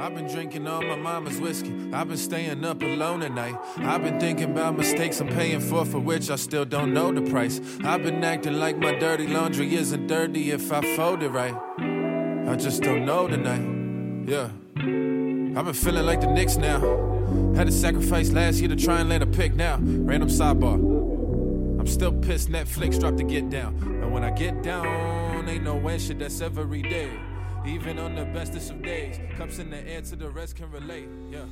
I've been drinking all my mama's whiskey. I've been staying up alone at night. I've been thinking about mistakes I'm paying for which I still don't know the price. I've been acting like my dirty laundry isn't dirty if I fold it right. I just don't know tonight. Yeah. I've been feeling like the Knicks now. Had to sacrifice last year to try and land a pick now. Random sidebar. I'm still pissed Netflix dropped the Get Down. And when I get down, ain't no when shit that's every day. Even on the bestest of days, cups in the air to the rest can relate. Yeah,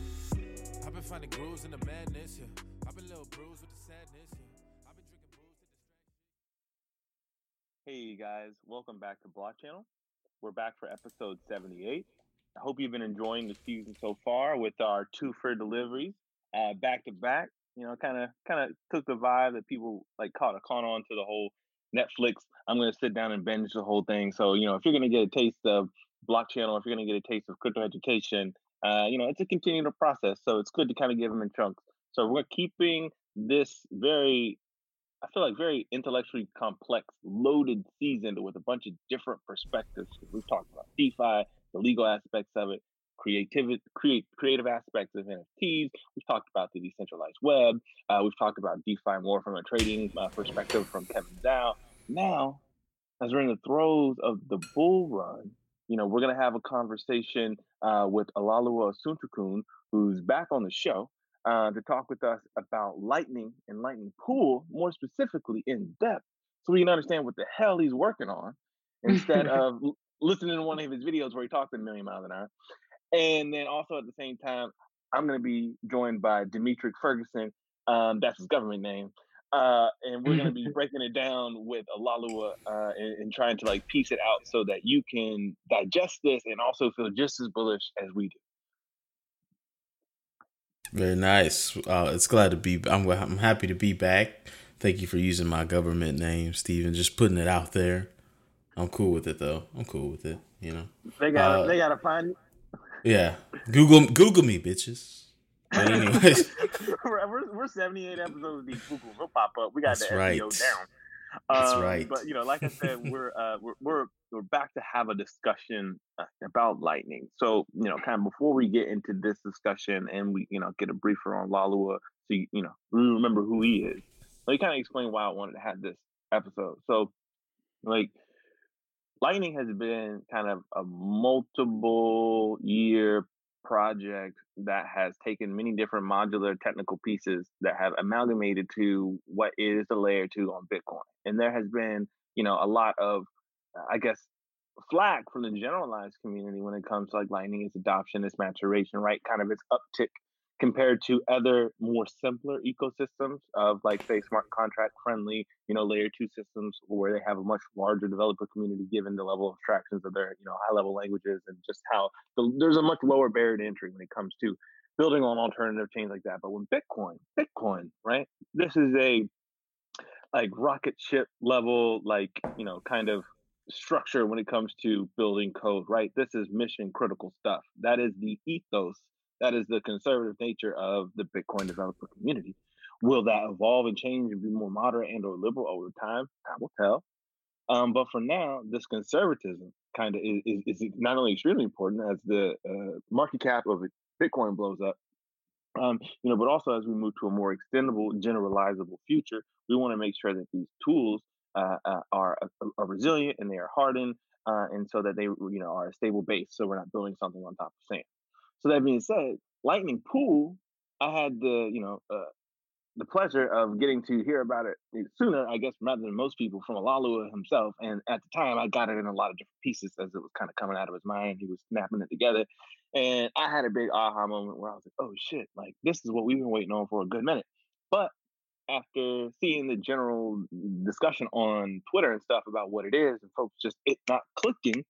I've been finding grooves in the madness. Yeah, I've been little bruised with the sadness. Yeah, I've been drinking booze to distract. Hey guys, welcome back to Block Channel. We're back for episode 78. I hope you've been enjoying the season so far with our two for deliveries back to back. You know, kind of took the vibe that people like caught on to the whole Netflix, I'm going to sit down and binge the whole thing. So, you know, if you're going to get a taste of Block Channel, if you're going to get a taste of crypto education, you know, it's a continual process. So it's good to kind of give them in chunks. So we're keeping this very, I feel like very intellectually complex, loaded season with a bunch of different perspectives. We've talked about DeFi, the legal aspects of it, creative aspects of NFTs. We've talked about the decentralized web. We've talked about DeFi more from a trading perspective from Kevin Dow. Now, as we're in the throes of the bull run, you know, we're going to have a conversation with Laolu Osuntokun, who's back on the show, to talk with us about Lightning and Lightning Pool, more specifically in depth, so we can understand what the hell he's working on instead of listening to one of his videos where he talks at a million miles an hour. And then also at the same time, I'm going to be joined by Demetric Ferguson. That's his government name. And we're going to be breaking it down with Laolu and trying to like piece it out so that you can digest this and also feel just as bullish as we do. Very nice. It's glad to be. I'm happy to be back. Thank you for using my government name, Steven. Just putting it out there. I'm cool with it, though. I'm cool with it. You know, they gotta find you. Yeah, Google me, bitches. But anyways, we're 78 episodes deep. Google will pop up. We got the SEO down. That's right. But you know, like I said, we're back to have a discussion about Lightning. So you know, kind of before we get into this discussion and we get a briefer on Laolu, so we remember who he is. Let me kind of explain why I wanted to have this episode. So like, Lightning has been kind of a multiple year project that has taken many different modular technical pieces that have amalgamated to what is the layer 2 on Bitcoin. And there has been, a lot of, I guess, flack from the generalized community when it comes to like Lightning, its adoption, its maturation, right? Kind of its uptick compared to other more simpler ecosystems of like say smart contract friendly, layer 2 systems where they have a much larger developer community given the level of abstractions of their, high level languages and just how there's a much lower barrier to entry when it comes to building on alternative chains like that. But when Bitcoin, right? This is a like rocket ship level, like, kind of structure when it comes to building code, right? This is mission critical stuff. That is the ethos. That is the conservative nature of the Bitcoin developer community. Will that evolve and change and be more moderate and or liberal over time? Time will tell. But for now, this conservatism kind of is not only extremely important as the market cap of Bitcoin blows up, but also as we move to a more extendable, generalizable future, we want to make sure that these tools are resilient and they are hardened, and so that they are a stable base. So we're not building something on top of sand. So that being said, Lightning Pool, I had the pleasure of getting to hear about it sooner, I guess, rather than most people, from Laolu himself. And at the time, I got it in a lot of different pieces as it was kind of coming out of his mind. He was snapping it together. And I had a big aha moment where I was like, oh, shit, like this is what we've been waiting on for a good minute. But after seeing the general discussion on Twitter and stuff about what it is and folks just it not clicking,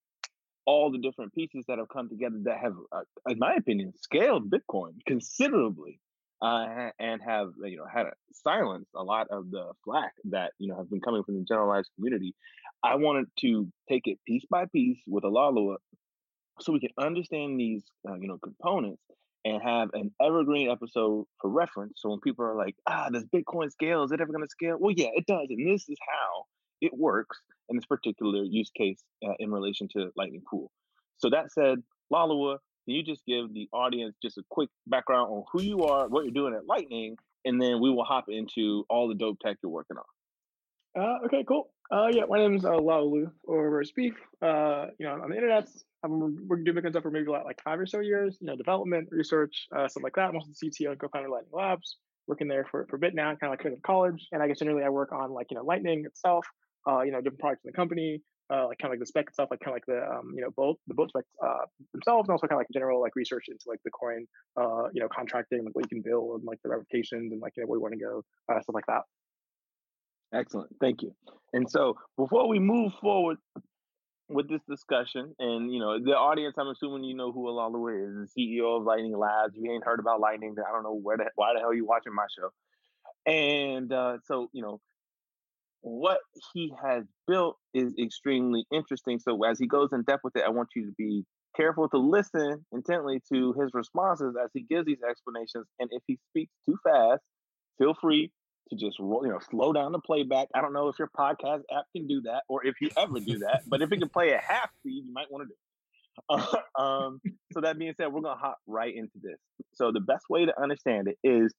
all the different pieces that have come together that have, in my opinion, scaled Bitcoin considerably, and have had silenced a lot of the flack that have been coming from the generalized community. I wanted to take it piece by piece with Laolu, so we can understand these components and have an evergreen episode for reference. So when people are like, does Bitcoin scale? Is it ever going to scale? Well, yeah, it does, and this is how it works in this particular use case in relation to Lightning Pool. So that said, Laolu, Can you just give the audience just a quick background on who you are, what you're doing at Lightning, and then we will hop into all the dope tech you're working on. Okay, cool. Yeah, my name's Laolu or Beef. You know, on the internet, I'm working doing stuff for maybe like 5 or so years. You know, development, research, stuff like that. I'm also the CTO and co-founder of Lightning Labs. Working there for a bit now, kind of like out of college. And I guess generally I work on like, you know, Lightning itself. You know, different products in the company. Like kind of like the spec itself, like kind of like the you know bolt specs themselves, and also kind of like general like research into like the coin, you know, contracting, like what you can build, and like the replications, and like you know where you want to go, stuff like that. Excellent, thank you. And so before we move forward with this discussion, and you know the audience, I'm assuming you know who Laolu is, the CEO of Lightning Labs. If you ain't heard about Lightning, then I don't know why the hell you watching my show. And so you know. What he has built is extremely interesting. So as he goes in depth with it, I want you to be careful to listen intently to his responses as he gives these explanations. And if he speaks too fast, feel free to just slow down the playback. I don't know if your podcast app can do that or if you ever do that, but if it can play at half speed, you might want to do it. So that being said, we're going to hop right into this. So the best way to understand it is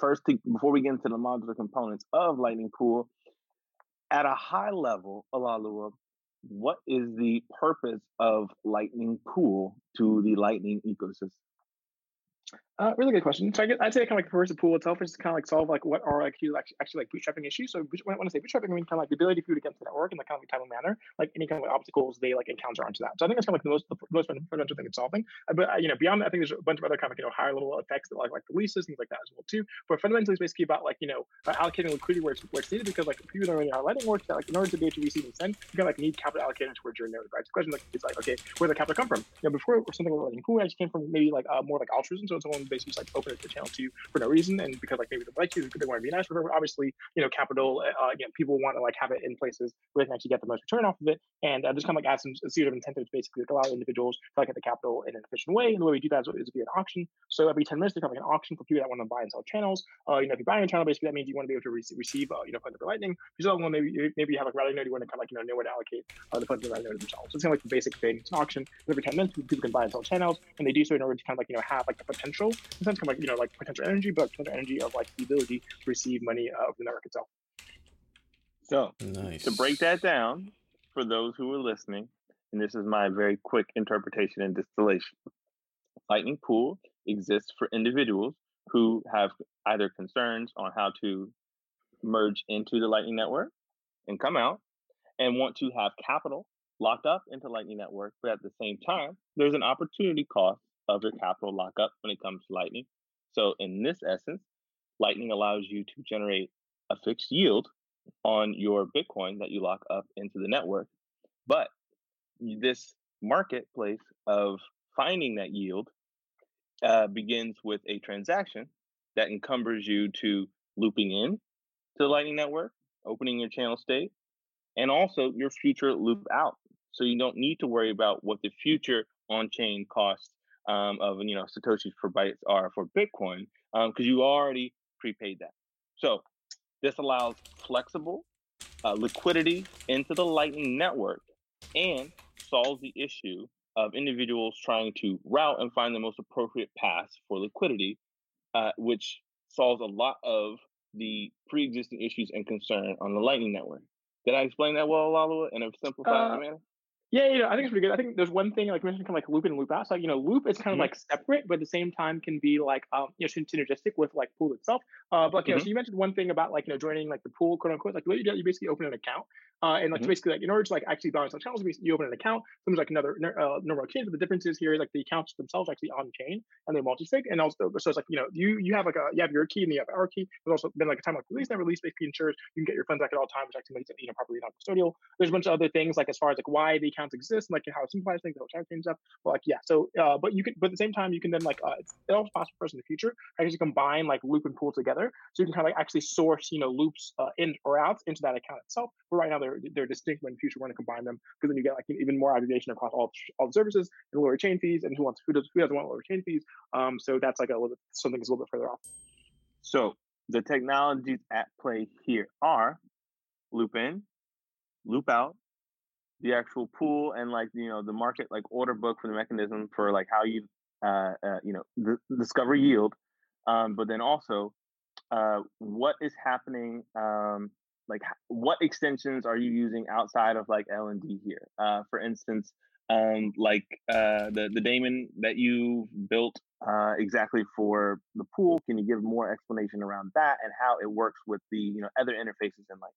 first, before we get into the modular components of Lightning Pool, at a high level, Laolu, what is the purpose of Lightning Pool to the Lightning ecosystem? Really good question. So I'd say kind of like the purpose of Pool itself is to kind of like solve like what are like actually like bootstrapping issues. So when I say bootstrapping, I mean kind of like the ability for you to get to the network in like kind of a timely manner, like any kind of like obstacles they like encounter onto that. So I think that's kind of like the most fundamental thing it's solving. But you know, beyond that, I think there's a bunch of other kind of you know higher level effects that like the leases, things like that as well too. But fundamentally, it's basically about like you know allocating liquidity where it's needed, because like people don't really know how Lightning works. That like in order to be able to receive and send, you kind of like need capital allocated towards your node, right? So the question is like okay, where did the capital come from? You know, before something like Lightning Pool actually came from maybe like more like altruism. So someone basically just like open it to channel to you for no reason, and because like maybe they like you, they want to be nice for her. Obviously, you know, capital, you know, people want to like have it in places where they can actually get the most return off of it, and just kind of like add some sort of incentives, basically like allow individuals to like get the capital in an efficient way. And the way we do that is via an auction. So every 10 minutes, there's kind of like an auction for people that want to buy and sell channels. You know, if you buy a channel, basically that means you want to be able to receive you know, funds for Lightning. If you sell one, maybe you have like routing node, you want to kind of like you know where to allocate the funds for routing node themselves. So it's kind of like the basic thing. It's an auction. Every 10 minutes, people can buy and sell channels, and they do so in order to kind of like you know have like the potential. In sense, kind of like, you know, like potential energy, but potential energy of like the ability to receive money of the network itself. So nice. To break that down for those who are listening, and this is my very quick interpretation and distillation. Lightning Pool exists for individuals who have either concerns on how to merge into the Lightning Network and come out and want to have capital locked up into Lightning Network, but at the same time, there's an opportunity cost of your capital lockup when it comes to Lightning. So in this essence, Lightning allows you to generate a fixed yield on your Bitcoin that you lock up into the network. But this marketplace of finding that yield begins with a transaction that encumbers you to looping in to the Lightning Network, opening your channel state, and also your future loop out. So you don't need to worry about what the future on-chain costs of you know satoshis per bytes are for Bitcoin because you already prepaid that. So this allows flexible liquidity into the Lightning Network and solves the issue of individuals trying to route and find the most appropriate paths for liquidity, which solves a lot of the pre-existing issues and concern on the Lightning Network. Did I explain that well, Laolu, in a simplified manner? Yeah, you know, I think it's pretty good. I think there's one thing like mentioned, kind of like loop in and loop out. So, like, you know, loop is kind of like separate, but at the same time can be like, you know, synergistic with like Pool itself. But like, you know, so you mentioned one thing about like, you know, joining like the Pool, quote unquote. Like what you do, you basically open an account. And like basically, like in order to like actually balance on channels, you open an account. Something like another normal exchange, but the difference is here, like the accounts themselves are actually on chain and they're multi-sig. And also, so it's like you know, you have like you have your key and you have our key. There's also been like a time like release and release basically ensures you can get your funds back at all times, which actually makes it you know properly non-custodial. There's a bunch of other things like as far as like why the accounts exist, and like how it simplifies things, how it changes up. But like yeah, so but you can, but at the same time, you can then like it's also possible for us in the future actually combine like loop and Pool together, so you can kind of like actually source you know loops in or out into that account itself. But right now they're distinct, but in the future we're going to combine them because then you get like even more aggregation across all the services and lower chain fees, and who doesn't want lower chain fees? So that's like a little bit, something that's a little bit further off. So the technologies at play here are loop in, loop out, the actual pool and like, you know, the market, like order book for the mechanism for like how you, you know, discover yield. But then also what is happening, like what extensions are you using outside of like LND here? For instance, like the daemon that you built exactly for the pool, can you give more explanation around that and how it works with the, you know, other interfaces in like?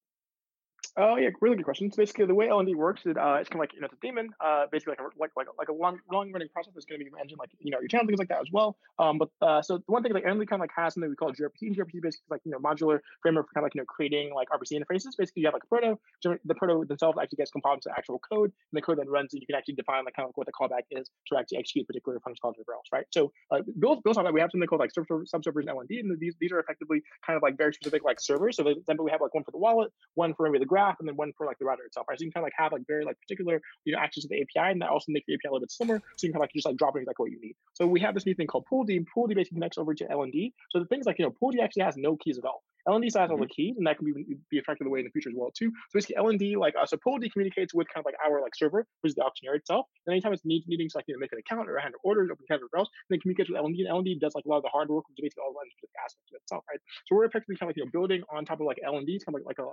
Oh yeah, really good question. So basically, the way LND works is it's kind of like, you know, it's a daemon, basically like a long running process that's going to be managing like, you know, your channel, things like that as well. But so one thing like LND kind of like has something we call gRPC. And gRPC basically is like, you know, modular framework for kind of like, you know, creating like RPC interfaces. Basically, you have like a proto. The proto themselves actually gets compiled into actual code, and the code then runs, and you can actually define like kind of like what the callback is to actually execute particular functions called everywhere else, right? So built on that, we have something called like sub-servers in LND, and these are effectively kind of like very specific like servers. So for example, we have like one for the wallet, one for maybe the graph, and then one for like the router itself, right? So you can kind of like have like very like particular, you know, access to the API, and that also makes the API a little bit slimmer. So you can kind of like just like drop in exactly what you need. So we have this new thing called PoolD. PoolD basically connects over to LND. So the things like, you know, PoolD actually has no keys at all. LND still has all the keys, and that can be affected the way in the future as well too. So basically, LND like so PoolD communicates with kind of like our like server, which is the auctioneer itself. And anytime it's needing to like, you know, make an account or handle orders, open account or else, then it communicates with LND, and LND does like a lot of the hard work, which is basically all the specific aspects of itself, right? So we're effectively kind of like, you know, building on top of like LND, kind of like a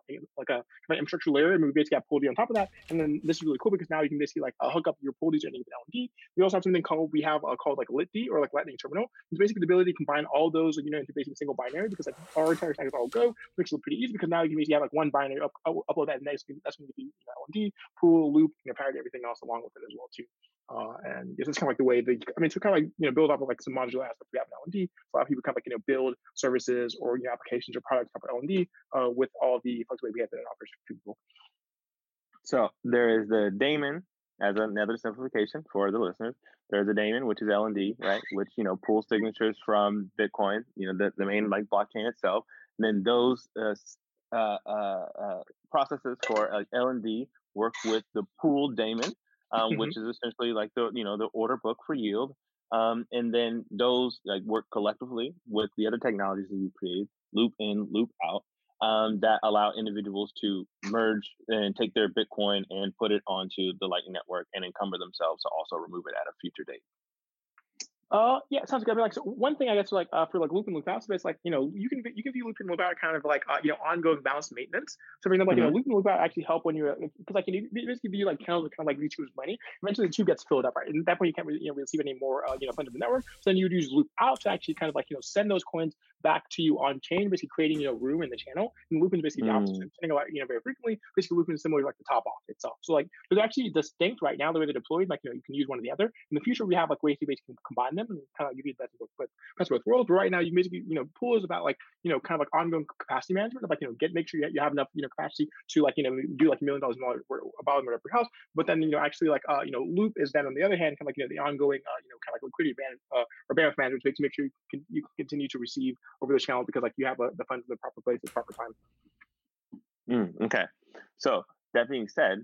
kind of infrastructure layer, and we basically have PoolD on top of that. And then this is really cool because now you can basically like hook up your PoolD to any of the LND. We also have something called like LitD, or like Lightning Terminal. It's basically the ability to combine all those, you know, into basically a single binary, because like our entire stack is all go, which is pretty easy because now you can basically have like one binary upload that, and that's going to be, you know, LND, pool, loop, you know, parrot everything else along with it as well too. And it's kind of like the way that, I mean, so kind of like, you know, build up with like some modular aspect we have in LND. So a lot of people kind of like, you know, build services or, you know, applications or products for LND with all the flexibility we have that it offers for people. So there is the daemon, as another simplification for the listeners. There's a daemon, which is LND, right? Which, you know, pulls signatures from Bitcoin, you know, the main like blockchain itself. And then those processes for LND work with the pool daemon, which is essentially like the, you know, the order book for yield. And then those like work collectively with the other technologies that you create, loop in, loop out, that allow individuals to merge and take their Bitcoin and put it onto the Lightning Network and encumber themselves to also remove it at a future date. Yeah, sounds good. I mean, like, so one thing I guess like for like loop and loop out, so it's like, you know, you can view loop and loop out kind of like you know, ongoing balance maintenance. So for example, like, you know, loop and loop out actually help when you're, because like you basically view like channels that kind of like reach money. Eventually the tube gets filled up, right? And at that point you can't really, you know, receive any more you know, funds from the network. So then you would use loop out to actually kind of like, you know, send those coins back to you on chain, basically creating, you know, room in the channel. And looping is basically the opposite, sending a lot, you know, very frequently. Basically, looping is similar to like the top off itself. So like they're actually distinct right now the way they're deployed. Like, you know, you can use one or the other. In the future, we have like ways to basically combine them and kind of give you the best of both worlds. But right now, you basically, you know, pool is about like, you know, kind of like ongoing capacity management, like, you know, make sure you have enough, you know, capacity to like, you know, do like $1 million volume per house. But then, you know, actually like you know, loop is then on the other hand, kind of like, you know, the ongoing you know, kind of like liquidity or bandwidth management to make sure you can continue to receive over the channel, because like you have the funds in the proper place at the proper time. Okay. So that being said,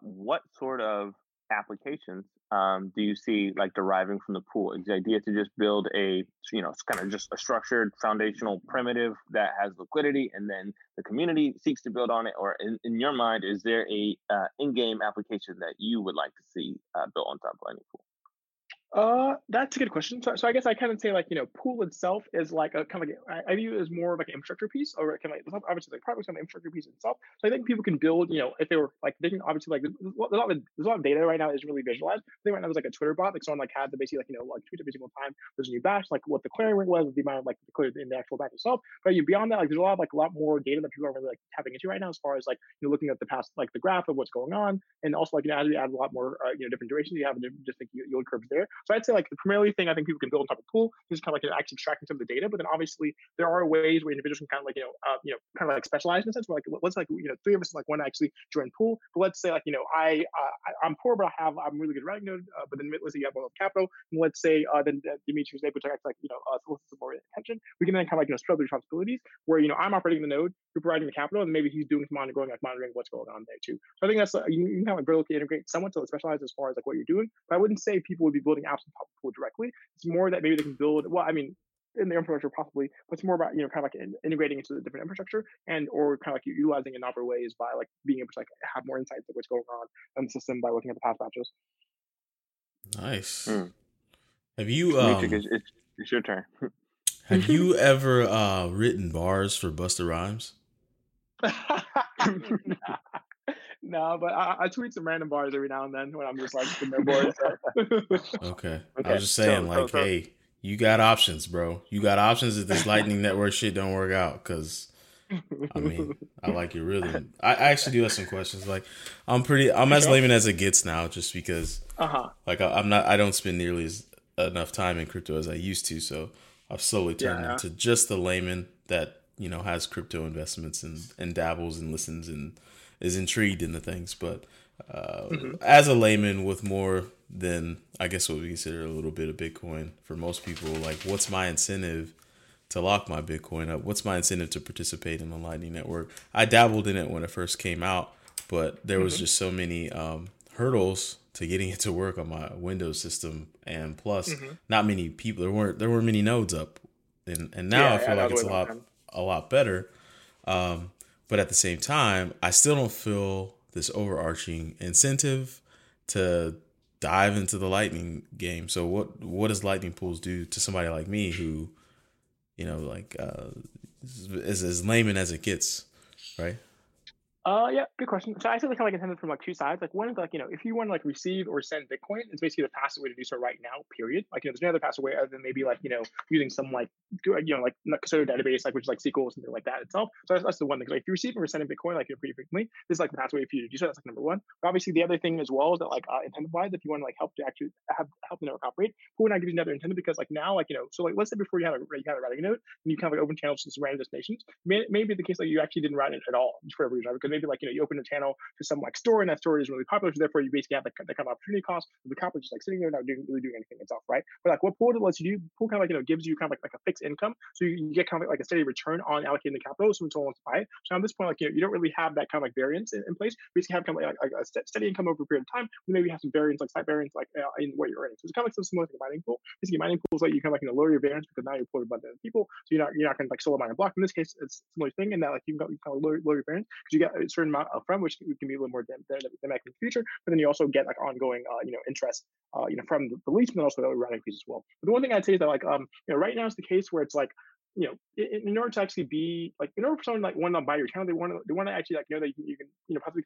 what sort of applications do you see like deriving from the pool? Is the idea to just build a, you know, kind of just a structured foundational primitive that has liquidity, and then the community seeks to build on it? Or in your mind, is there a in-game application that you would like to see built on top of Lightning Pool? That's a good question. So I guess I kind of say like, you know, pool itself is like a kind of like, I view it as more of like an infrastructure piece, or kind of like, obviously like probably some infrastructure piece itself. So I think people can build, you know, if they were like, they can obviously like, there's a lot of data right now that isn't really visualized. I think right now there's like a Twitter bot, like someone like had to basically like, you know, like tweet every single time there's a new batch, like what the clearing rate was, the amount of like declared in the actual batch itself. But you beyond that, like there's a lot more data that people are really like tapping into right now, as far as like, you know, looking at the past, like the graph of what's going on. And also like, you know, as we add a lot more, you know, different durations, you have just like yield curves there. So I'd say like the primary thing I think people can build on top of pool is kind of like, you know, actually extracting some of the data. But then obviously there are ways where individuals can kind of like, you know, kind of like specialize in a sense where like, let's like, you know, three of us like want to actually join pool. But let's say like, you know, I'm poor, but I'm really good writing node. But then let's say you have a lot of capital, and let's say then Demetric is able to like, you know, solicit some more attention. We can then kind of like, you know, spread the responsibilities where, you know, I'm operating the node, you're providing the capital, and maybe he's doing some monitoring what's going on there too. So I think that's you can kind of vertically integrate someone to specialize as far as like what you're doing. But I wouldn't say people would be building apps on top of pool directly. It's more that maybe they can build, well, I mean, in the infrastructure possibly, but it's more about, you know, kind of like integrating into the different infrastructure and, or kind of like utilizing in other ways by like being able to like have more insights of what's going on in the system by looking at the past batches. Nice. Mm. Have you, it's your turn. Have you ever written bars for Busta Rhymes? No, but I tweet some random bars every now and then when I'm just like the no bars. Okay. I was just saying, hey, you got options, bro. You got options if this Lightning Network shit don't work out. Because I mean, I like your rhythm. I actually do have some questions. Like, I'm as layman as it gets now, just because. I don't spend nearly as enough time in crypto as I used to, so I've slowly turned into just the layman that, you know, has crypto investments and dabbles and listens and is intrigued in the things. But as a layman with more than, I guess, what we consider a little bit of Bitcoin for most people, like, what's my incentive to lock my Bitcoin up? What's my incentive to participate in the Lightning Network? I dabbled in it when it first came out, but there was just so many hurdles to getting it to work on my Windows system, and plus not many people, there weren't many nodes up, and now I feel like it's a lot better, but at the same time I still don't feel this overarching incentive to dive into the Lightning game. So what does Lightning Pools do to somebody like me who, you know, like is as layman as it gets, right? Yeah, good question. So I said kind of intended from two sides. One is if you want to receive or send Bitcoin, it's basically the fastest way to do so right now, period. There's no other faster way other than maybe using some custodial database, which is SQL or something like that itself. So that's the one thing. If you receive or sending Bitcoin, you're pretty frequently, this is the fast way for you to do so. That's number one. But obviously the other thing as well is that incentive wise, if you want to help to actually help the network operate, who would I give you another incentive? Because let's say before you had a routing node and you kind of open channels to some random destinations, maybe the case you actually didn't route it at all for every reason, because maybe you open a channel to some store and that store is really popular, so therefore you basically have that kind of opportunity cost of the company just sitting there not really doing anything itself, right? But what Pool lets you do, Pool gives you a fixed income, so you get a steady return on allocating the capital, so someone wants to buy it. So at this point you don't really have that variance in place. You basically have a steady income over a period of time. You maybe have some variance slight variance in what you're earning. So it's some similar thing to mining pool. Basically mining pools let you lower your variance because now you're pulled by the people, so you're not going to solo mine a block. In this case it's a similar thing in that you can lower your variance because you get a certain amount from which we can be a little more dynamic in the future, but then you also get ongoing interest from the lease, and then also the routing fees as well. But the one thing I'd say is that right now is the case where it's in order to actually be in order for someone want to buy your channel, they want to actually know that you can possibly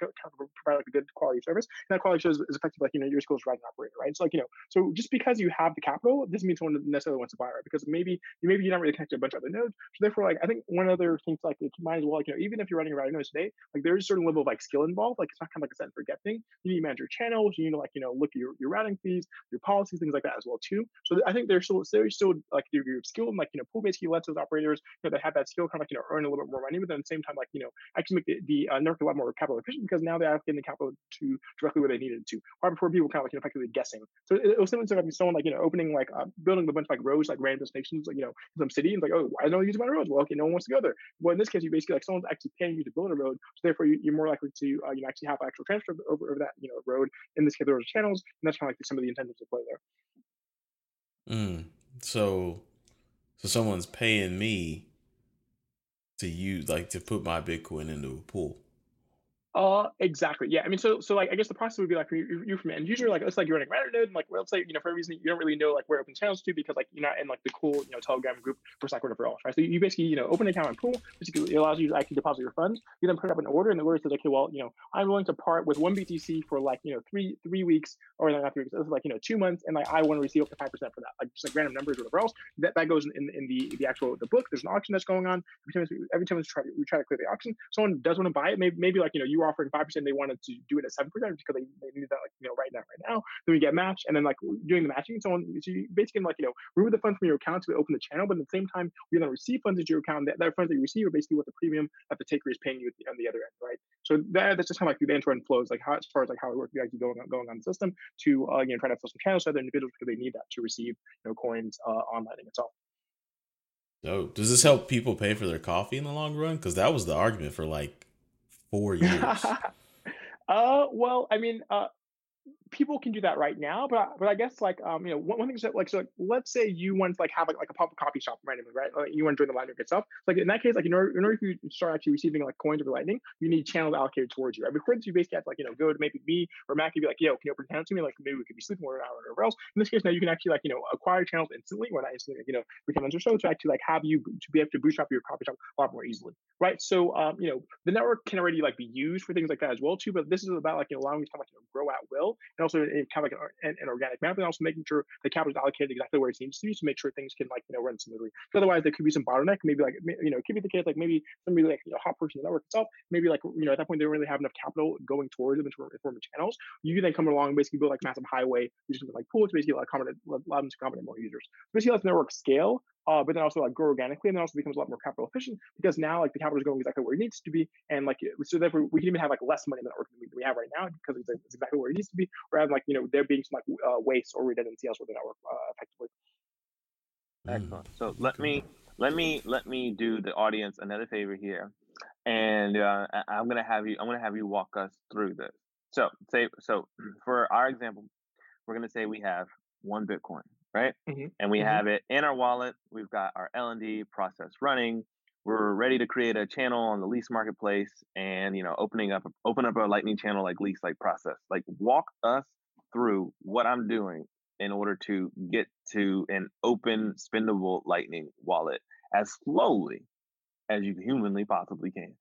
provide a good quality service, and that quality service is effectively your skills riding operator, right? So so just because you have the capital doesn't mean someone necessarily wants to buy it, right? Because maybe you're not really connected to a bunch of other nodes. So therefore, I think one other thing to keep in mind as well, even if you're running a routing node today, there's a certain level of skill involved. It's not a set and forget thing. You need to manage your channels. You need to look at your routing fees, your policies, things like that as well too. So I think there's still a degree of skill, and Pool basically lets those operators that have that skill earn a little bit more money, but then at the same time actually make the network a lot more capital efficient, because now they're allocating the capital to directly where they needed it to, or before people effectively guessing. So it was similar to someone opening building a bunch of roads random destinations in some city, and oh, why don't I use my roads? Well, okay, no one wants to go there. Well, in this case, you basically someone's actually paying you to build a road, so therefore you're more likely to actually have actual transfer over that road. In this case, there are channels, and that's some of the incentives to play there. So someone's paying me to use, to put my Bitcoin into a pool. Exactly. Yeah. I mean, so I guess the process would be you're from an end user, let's you're in a router node, and let's say for every reason you don't really know where open channels to, because you're not in the cool Telegram group for Cycler for all, right? So you basically open an account on Pool, basically it allows you to actually deposit your funds. You then put up an order, and the order says, okay, well I'm willing to part with one BTC for 3 weeks, or not 3 weeks, this is 2 months, and I want to receive up to 5% for that, random numbers or whatever else. That goes in the actual the book. There's an auction that's going on. Every time we try to clear the auction, someone does want to buy it. Maybe you offering 5%, they wanted to do it at 7% because they needed that right now. Then we get matched, and then doing the matching, so you basically remove the funds from your account to open the channel, but at the same time we then receive funds into your account. That funds that you receive are basically what the premium that the taker is paying you on the other end, right? So that's just the end-to-end flows, as far as how it works. You're actually going on the system to try to fill some channels to other individuals because they need that to receive coins on Lightning itself. So does this help people pay for their coffee in the long run? Because that was the argument for 4 years. Well, I mean, people can do that right now, but I guess like you know, one thing is that like, so like, let's say you want to like have like a pop coffee shop randomly, right? Like, you want to join the Lightning itself. Like in that case, like in order for you to start actually receiving like coins over Lightning, you need channels allocated towards you, right? Before this, you basically have to like, you know, go to maybe me or Mac and be like, yo, can you open channels to me? Like maybe we could be sleeping or whatever else. In this case, now you can actually like, you know, acquire channels instantly, or not instantly, like, you know, become or so to actually like have you to be able to bootstrap your coffee shop a lot more easily, right? So you know, the network can already like be used for things like that as well too. But this is about like, you know, allowing you to like, you know, grow at will. And also in kind of like an organic manner, but also making sure the capital is allocated exactly where it needs to be to make sure things can like, you know, run smoothly. So otherwise there could be some bottleneck, maybe like, you know, it could be the case, like maybe somebody like, you know, hot person in the network itself, maybe like, you know, at that point they don't really have enough capital going towards them in form of channels. You can then come along and basically build like massive highway, just like pool to basically allow them to accommodate more users. Basically let the network scale, but then also like grow organically, and then also becomes a lot more capital efficient because now like the capital is going exactly where it needs to be, and like so therefore we can even have like less money in the network than we have right now because it's exactly where it needs to be, rather than like, you know, there being some like waste or redundancy elsewhere in the network effectively. Excellent. So let me do the audience another favor here, and I'm gonna have you walk us through this. So for our example, we're gonna say we have one Bitcoin. Right. Mm-hmm. And we have it in our wallet. We've got our LND process running. We're ready to create a channel on the lease marketplace and, you know, open up a Lightning channel, like lease, like process, like walk us through what I'm doing in order to get to an open spendable Lightning wallet as slowly as you humanly possibly can.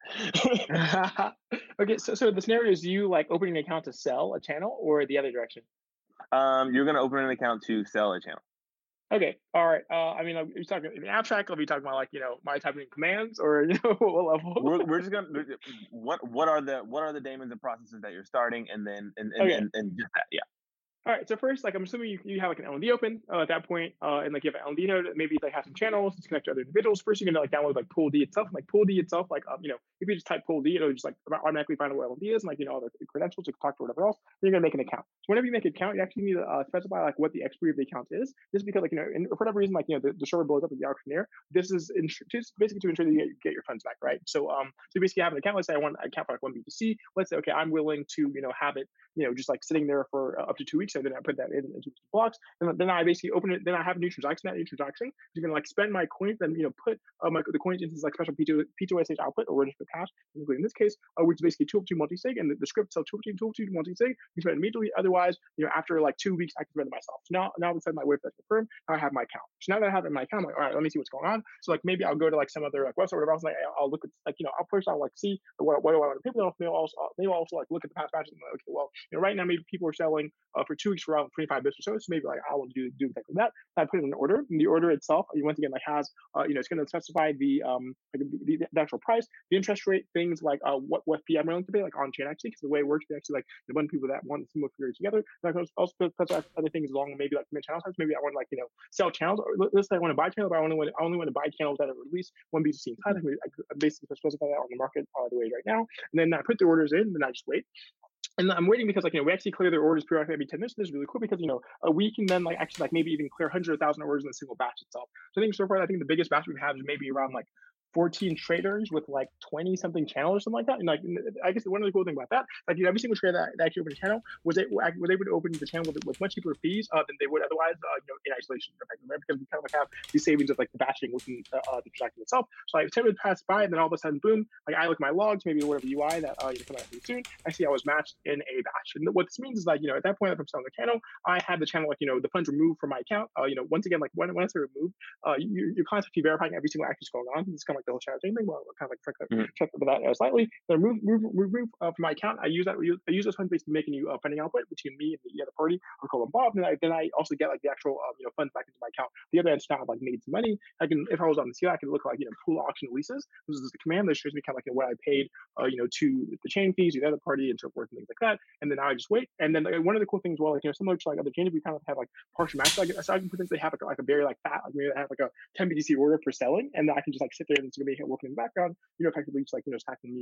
Okay. So the scenario is you like opening an account to sell a channel or the other direction? You're going to open an account to sell a channel. Okay. All right. I mean, are you talking in abstract? Are we talking about like, you know, my typing in commands or, you know, what level? We're just going to, what are the daemons and processes that you're starting and just that. Yeah. All right. So first, like, I'm assuming you have like an LND open at that point, and like you have an LND node. Maybe like have some channels to connect to other individuals. First, you're gonna like download like PoolD itself. And, like PoolD itself, like you know, if you just type PoolD, it'll just like automatically find out what LND is and like, you know, all the credentials to talk to whatever else. Then you're gonna make an account. So whenever you make an account, you actually need to specify like what the expiry of the account is. This is because like, you know, and for whatever reason, like, you know, the server blows up at the auctioneer. This is just basically to ensure that you get your funds back, right? So so basically have an account. Let's say I want an account for like one BTC. Let's say, okay, I'm willing to, you know, have it, you know, just like sitting there for up to 2 weeks. So then I put that into blocks, and then I basically open it. Then I have a new transaction. That new transaction is going to like spend my coins, then, you know, put the coins into this like special P2SH output or register hash, including in this case, which is basically 2 multi-sig, and the script tells 2 multi-sig. You spend immediately. Otherwise, you know, after like 2 weeks, I can run it myself. So now all of a sudden my wave that's confirmed. Now I have my account. So now that I have it in my account, I'm like, all right, let me see what's going on. So like maybe I'll go to like some other like website or whatever else. Like I'll look at like, you know, I'll first I'll like see what do I want to people. They also like look at the past batches and like, okay, well, you know, right now maybe people are selling for 2 weeks for around 25 bits or so. So maybe like I will do exactly that. I put it in an order. And the order itself, once again, like has you know, it's going to specify the actual price, the interest rate, things like what fee I'm willing to pay, like on chain actually, because the way it works, we actually like the one people that want similar figures together. And I can also specify other things along maybe like channel types. Maybe I want to like, you know, sell channels. Or let's say I want to buy channels, but I only want to buy channels that are at least one BTC in time. I basically specify that on the market all the way right now. And then I put the orders in, and then I just wait. And I'm waiting because, like, you know, we actually clear their orders periodically every 10 minutes. This is really cool because, you know, we can then, like, actually, like, maybe even clear 100,000 orders in a single batch itself. So I think the biggest batch we have is maybe around, like, 14 traders with like 20 something channels or something like that. And like, I guess one of the cool things about that, like, you know, every single trader that actually opened a channel was able to open the channel with much cheaper fees than they would otherwise, you know, in isolation, right? Because we kind of like have these savings of like the batching within the transaction itself. So like 10 minutes pass by, and then all of a sudden, boom, like I look at my logs, maybe whatever UI that you come out pretty soon. I see I was matched in a batch. And what this means is that, you know, at that point, if I'm selling the channel, I had the channel, like, you know, the funds removed from my account. You know, once again, like when I say removed, you're constantly verifying every single action that's going on. It's kind of like the whole shadow chain thing. Well, kind of like check for that slightly. Then remove from my account. I use those funds basically making you funding output between me and the other party or Colin Bob. And then I also get like the actual you know, funds back into my account. The other end now I've like made some money. I can, if I was on the scale, I can look like, you know, pool auction leases. This is the command that shows me kind of like what I paid you know, to the chain fees, the other party, and so forth and things like that. And then now I just wait. And then like, one of the cool things, well, like, you know, similar to like other chains, we kind of have like partial match. So I can potentially have like a very like fat, like maybe I have like a 10 BTC order for selling, and then I can just like sit there. And it's going to be working in the background, you know, effectively just like, you know, stacking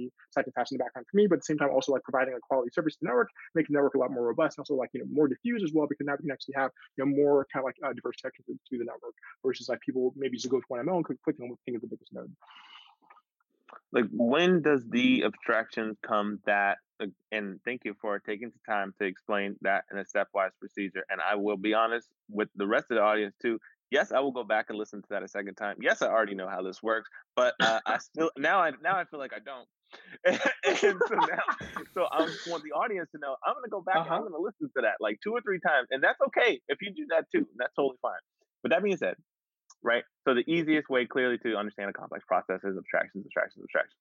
fast in the background for me, but at the same time also like providing a quality service to the network, making the network a lot more robust, and also like, you know, more diffused as well, because now we can actually have, you know, more kind of like diverse connections to the network versus like people maybe just go to one ML and click on what thing is the biggest node. Like, when does the abstraction come that and thank you for taking the time to explain that in a stepwise procedure. And I will be honest with the rest of the audience too. Yes, I will go back and listen to that a second time. Yes, I already know how this works, but I still now I feel like I don't. And so now, I just want the audience to know I'm going to go back and I'm going to listen to that like 2 or 3 times, and that's okay if you do that too. That's totally fine. But that being said, right? So the easiest way clearly to understand a complex process is abstractions,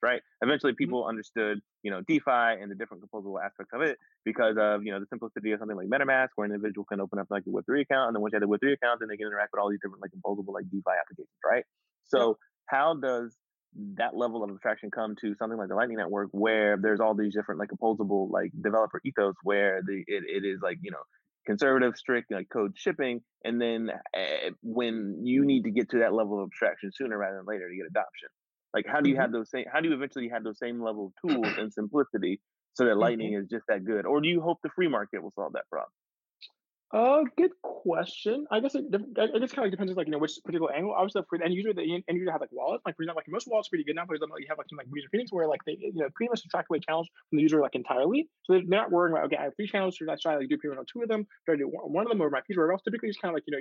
right? Eventually people understood, DeFi and the different composable aspects of it because of, the simplicity of something like MetaMask where an individual can open up like a Web3 account, and then once you have a Web3 account, then they can interact with all these different like composable like DeFi applications, right? So how does that level of abstraction come to something like the Lightning Network where there's all these different like composable like developer ethos where it is like, conservative, strict, like code shipping, and then when you need to get to that level of abstraction sooner rather than later to get adoption. Like, how do you have those same? How do you eventually have those same level of tools and simplicity so that Lightning is just that good? Or do you hope the free market will solve that problem? Good question. I guess kind of depends on which particular angle. Obviously, for the end user, has like wallets. Like for example, most wallets are pretty good now. For example, you have some user feedings where they pretty much subtract away channels from the user entirely. So they're not worrying about I have 3 channels, should I try do payment on 2 of them? Should I do one of them over my feature? Or else typically just kind of you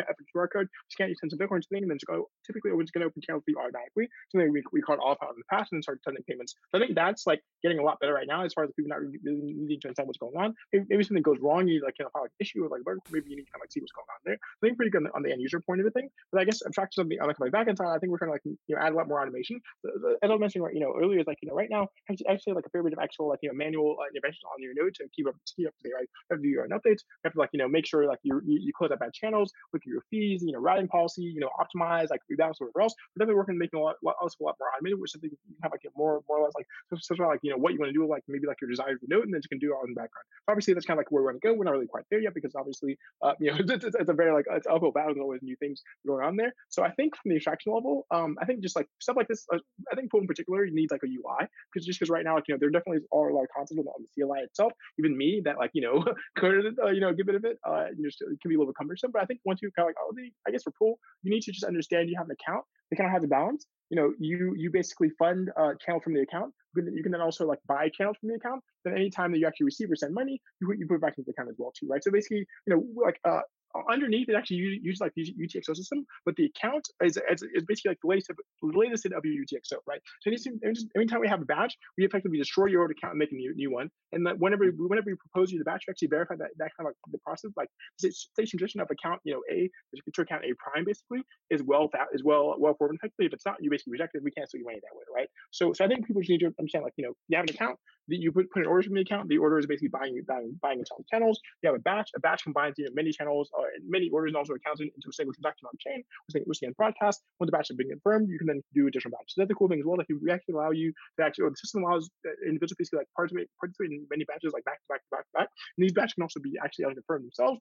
have a QR code, scan, you send some Bitcoin to the name, and then typically it's going to open channels for you automatically. Something we called off out in the past and then started sending payments. So I think that's getting a lot better right now as far as people not really needing to understand what's going on. Maybe something goes wrong, you file an issue or maybe you need to see what's going on there. I think pretty good on the end user point of the thing. But I guess abstraction on the back end side, I think we're trying to add a lot more automation. As I mentioned earlier, is right now actually a fair bit of actual manual intervention on your node to keep up to date, right? You have to do your own updates. You have to make sure you close up bad channels, look at your fees, routing policy, optimize, rebalance whatever else. We're definitely working on making a lot more automated, which is something you can have more or less what you want to do maybe your desired node, and then you can do it on the background. So obviously that's where we want to go. We're not really quite there yet, because obviously, it's a very it's uphill battle. There's always new things going on there. So I think from the abstraction level, I think just stuff like this, I think Pool in particular, you need a UI, because right now, there definitely are a lot of concepts on the CLI itself. Even me, that coded a good bit of it, it can be a little bit cumbersome. But I think once you I guess for Pool, you need to just understand you have an account. They kind of have the balance. You basically fund a channel from the account. You can then also buy channels from the account. Then any time that you actually receive or send money, you put it back into the account as well too, right? So basically, underneath it actually uses UTXO system, but the account is basically the latest of your UTXO, right? So anytime we have a batch, we effectively destroy your old account and make a new one. And that whenever we propose you the batch, we actually verify that kind of the process, state transition of account A to account A prime basically is well forwarded. Effectively, if it's not, you basically reject it. We can't send you money that way, right? So I think people just need to understand you have an account. You put an order from the account. The order is basically buying its own channels. You have a batch. A batch combines many channels, many orders, and also accounts into a single transaction on the chain, which is broadcast. When the batch has been confirmed, you can then do additional batches. That's the cool thing as well. We actually allow you to the system allows individuals basically participate in many batches, back to back to back to back. And these batches can also be actually unconfirmed themselves.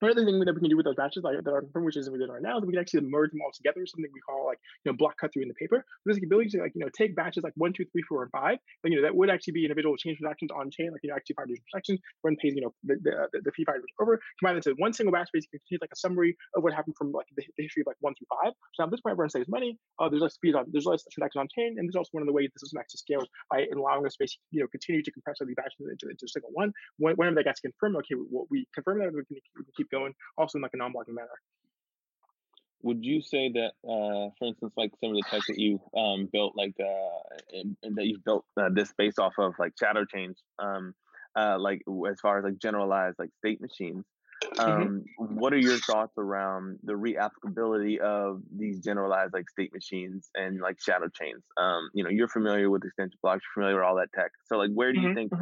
Another thing that we can do with those batches that are confirmed, which isn't we did right now, is we can actually merge them all together, something we call block cut through in the paper. There's the ability to take batches 1, 2, 3, 4, and 5. And, that would actually be individual change transactions on chain, actually 5 transactions, one pays the fee 5 over, combine it into one single batch, basically contains a summary of what happened from the history of 1 through 5. So at this point, everyone saves money. There's less speed on, there's less transactions on chain, and there's also one of the ways the system actually scales by allowing us basically continue to compress every batch into a single one. Whenever that gets confirmed, okay, we confirm that we can keep going, also in a non-blocking manner. Would you say that, for instance, some of the tech that you built, this based off of shadow chains, as far as generalized state machines, what are your thoughts around the reapplicability of these generalized state machines and shadow chains? You're familiar with extension blocks, you're familiar with all that tech. So where do you think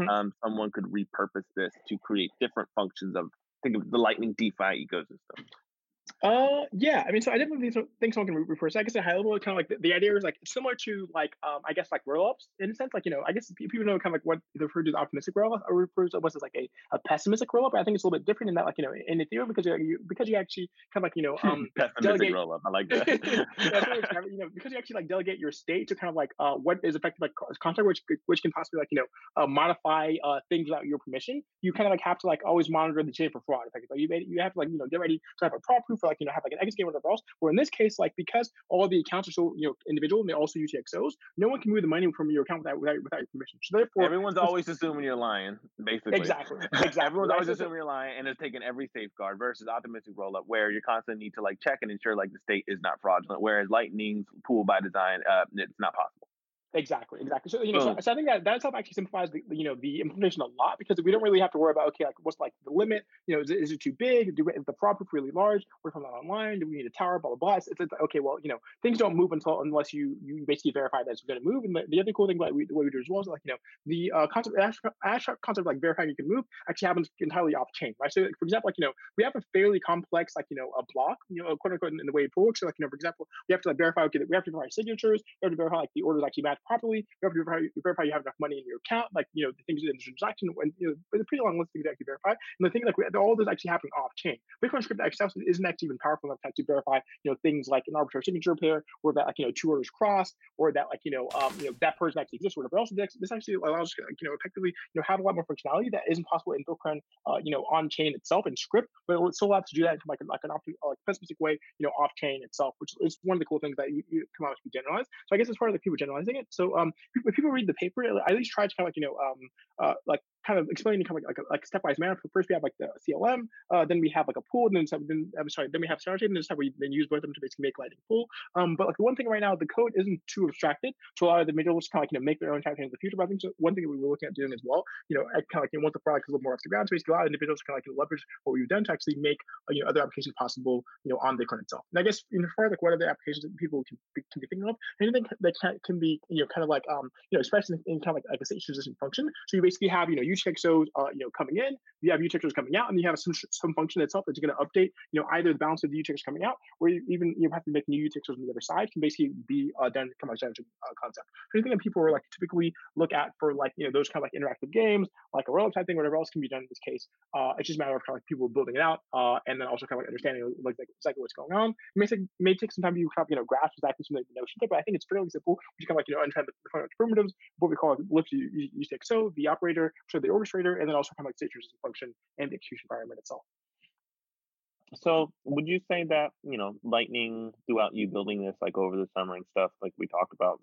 someone could repurpose this to create different functions of? Think of the Lightning DeFi ecosystem. Yeah, I mean, so I definitely think someone can repurpose. I guess at high level, kind of the idea is it's similar to I guess rollups in a sense. I guess people know kind of what they refer to as optimistic rollup or refer to as a pessimistic rollup. I think it's a little bit different in that in Ethereum because you actually kind of pessimistic rollup. I like that. Because you actually delegate your state to kind of what is effectively contract which can possibly modify things without your permission. You kind of have to always monitor the chain for fraud. Effectively, you have to get ready to have a prop proof for like, you know, have like an X game or whatever else. Or in this case, like, because all the accounts are so, you know, individual and they also use UTXOs, no one can move the money from your account without your permission. So therefore, everyone's always assuming you're lying, basically. Exactly. Everyone's always assuming you're lying, and they're taking every safeguard versus optimistic roll up, where you constantly need to like check and ensure like the state is not fraudulent. Whereas Lightning's pool by design, it's not possible. Exactly. So, you know, so I think that itself actually simplifies the, you know, the implementation a lot, because we don't really have to worry about, okay, like what's like the limit, you know, is it too big? Is the prop really large? We're from that online. Do we need a tower? Blah, blah, blah. It's okay, well, you know, things don't move unless you basically verify that it's going to move. And the other cool thing about the way we do as well is like, you know, the concept of like verifying you can move actually happens entirely off chain, right? So like, for example, like, you know, we have a fairly complex, like, you know, a block, you know, quote unquote, in the way it works. So like, you know, for example, we have to like verify, okay, that we have to verify signatures, we have to verify like the orders actually match properly, you have to verify you have enough money in your account, like, you know, the things in the transaction, and, you know, it's a pretty long list of things to actually verify. And the thing, like, all those actually happen off chain. Bitcoin script itself isn't actually even powerful enough to actually verify, you know, things like an arbitrary signature pair, or that, like, you know, two orders crossed, or that, like, you know, that person actually exists, or whatever else. This actually allows, like, you know, effectively, you know, have a lot more functionality that isn't possible in Bitcoin, you know, on chain itself in script, but it still allows to do that in like an pessimistic way, you know, off chain itself, which is one of the cool things that you come out to be generalized. So I guess as far as like people generalizing it. So when people read the paper, I at least try to kind of like, you know, like kind of explain in kind of like stepwise manner. First, we have like the CLM, then we have like a pool, and then we have Star Chain, and this is how we then use both of them to basically make Lightning Pool. But like one thing right now, the code isn't too abstracted to allow the individuals to kind of like, you know, make their own type of in the future. But I think one thing that we were looking at doing as well, you know, kind of like, you know, once the product is a little more off the ground, so basically allow individuals to kind of like leverage what we've done to actually make, you know, other applications possible, you know, on the current itself. And I guess in far like what other applications that people can be thinking of, anything that can be, you know, kind of like, you know, especially in kind of like a state transition function. So you basically have, you know, UTXOs, you know, coming in, you have UTXOs coming out, and you have some function itself that's going to update, you know, either the balance of the UTXOs coming out, or you even you have to make new UTXOs on the other side. Can basically be done from a strategy concept. So anything that people are like typically look at for like, you know, those kind of like interactive games, like a roll up type thing, whatever else can be done in this case. It's just a matter of kind of like people building it out, and then also kind of like understanding like exactly what's going on. It may take some time to kind of, you know, grasp exactly some of the notion, but I think it's fairly simple. You kind of like, you know, understand the primitives, what we call like UTXO, the operator, so the orchestrator, and then also kind of like state transition function and the execution environment itself. So would you say that, you know, Lightning, throughout you building this, like over the summer and stuff, like we talked about,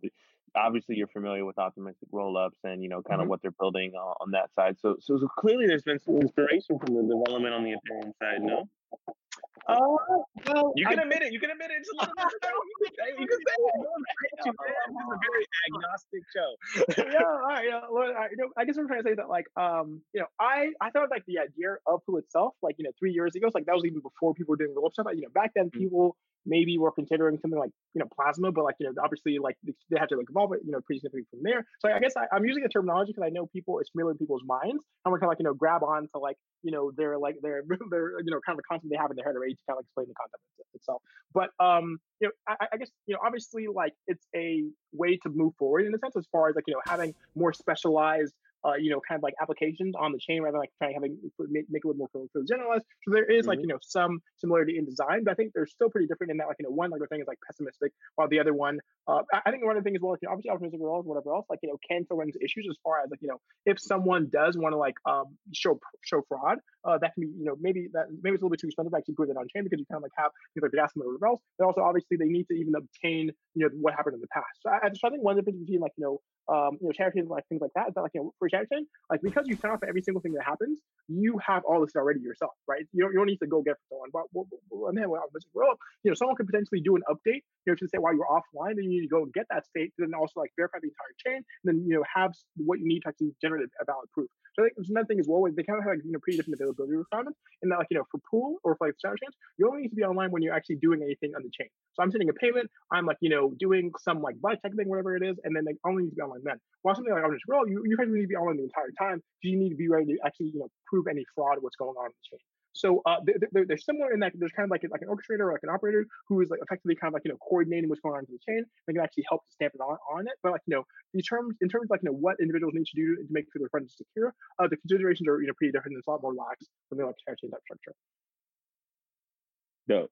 obviously you're familiar with optimistic roll-ups and, you know, kind of what they're building on that side. So clearly there's been some inspiration from the development on the Ethereum side, no? Well, you can admit it. You can admit it. Just a little bit. You can say it. This is a very agnostic show. Yeah, all right. Yeah, well, you know, I guess I'm trying to say that, like, you know, I thought like the idea of Pool itself, like, you know, 3 years ago, it's like that was even before people were doing roll-up stuff. You know, back then people maybe we're considering something like, you know, plasma, but like, you know, obviously like they have to like evolve it, you know, pretty significantly from there. So I guess I'm using the terminology because I know people, it's familiar in people's minds, and we're kind of like, you know, grab on to like, you know, they're like they're you know, kind of the concept they have in their head already to kind of like explain the concept itself. But you know, I guess, you know, obviously like it's a way to move forward in a sense as far as like, you know, having more specialized you know, kind of like applications on the chain rather than like trying to make it a little more for generalized. So there is like, you know, some similarity in design, but I think they're still pretty different in that, like, you know, one like the thing is like pessimistic, while the other one, I think one of the things, well, like, you know, obviously optimistic roll-ups, whatever else, like, you know, can still run into issues as far as like, you know, if someone does want to like show fraud, that can be, you know, maybe it's a little bit too expensive to actually put it on chain because you kind of like have people like ask them or whatever else, but also obviously they need to even obtain, you know, what happened in the past. So I think one of the things between like, you know, you know, charity and like things like that, is that like, you know, for charity, like because you sign off for every single thing that happens, you have all this already yourself, right? You don't need to go get someone. But on the hand, you know, someone could potentially do an update, you know, to say while you're offline, then you need to go get that state, then also like verify the entire chain, and then, you know, have what you need to actually generate a valid proof. So I think another thing as well, they kind of have like, you know, pretty different availability requirements, and that like, you know, for pool or for like Shadow Chains, you only need to be online when you're actually doing anything on the chain. So I'm sending a payment, I'm like, you know, doing some like buy tech thing, whatever it is, and then they only need to be online then. While something like optimistic roll, you actually need to be online the entire time. You need to be ready to actually, you know, prove any fraud, what's going on in the chain. So they're similar in that there's kind of like an orchestrator or like an operator who is like effectively kind of like, you know, coordinating what's going on in the chain. They can actually help to stamp it on it. But like, you know, in terms of like, you know, what individuals need to do to make sure their funds are secure, the considerations are, you know, pretty different. It's a lot more lax than the like chain type structure. Dope.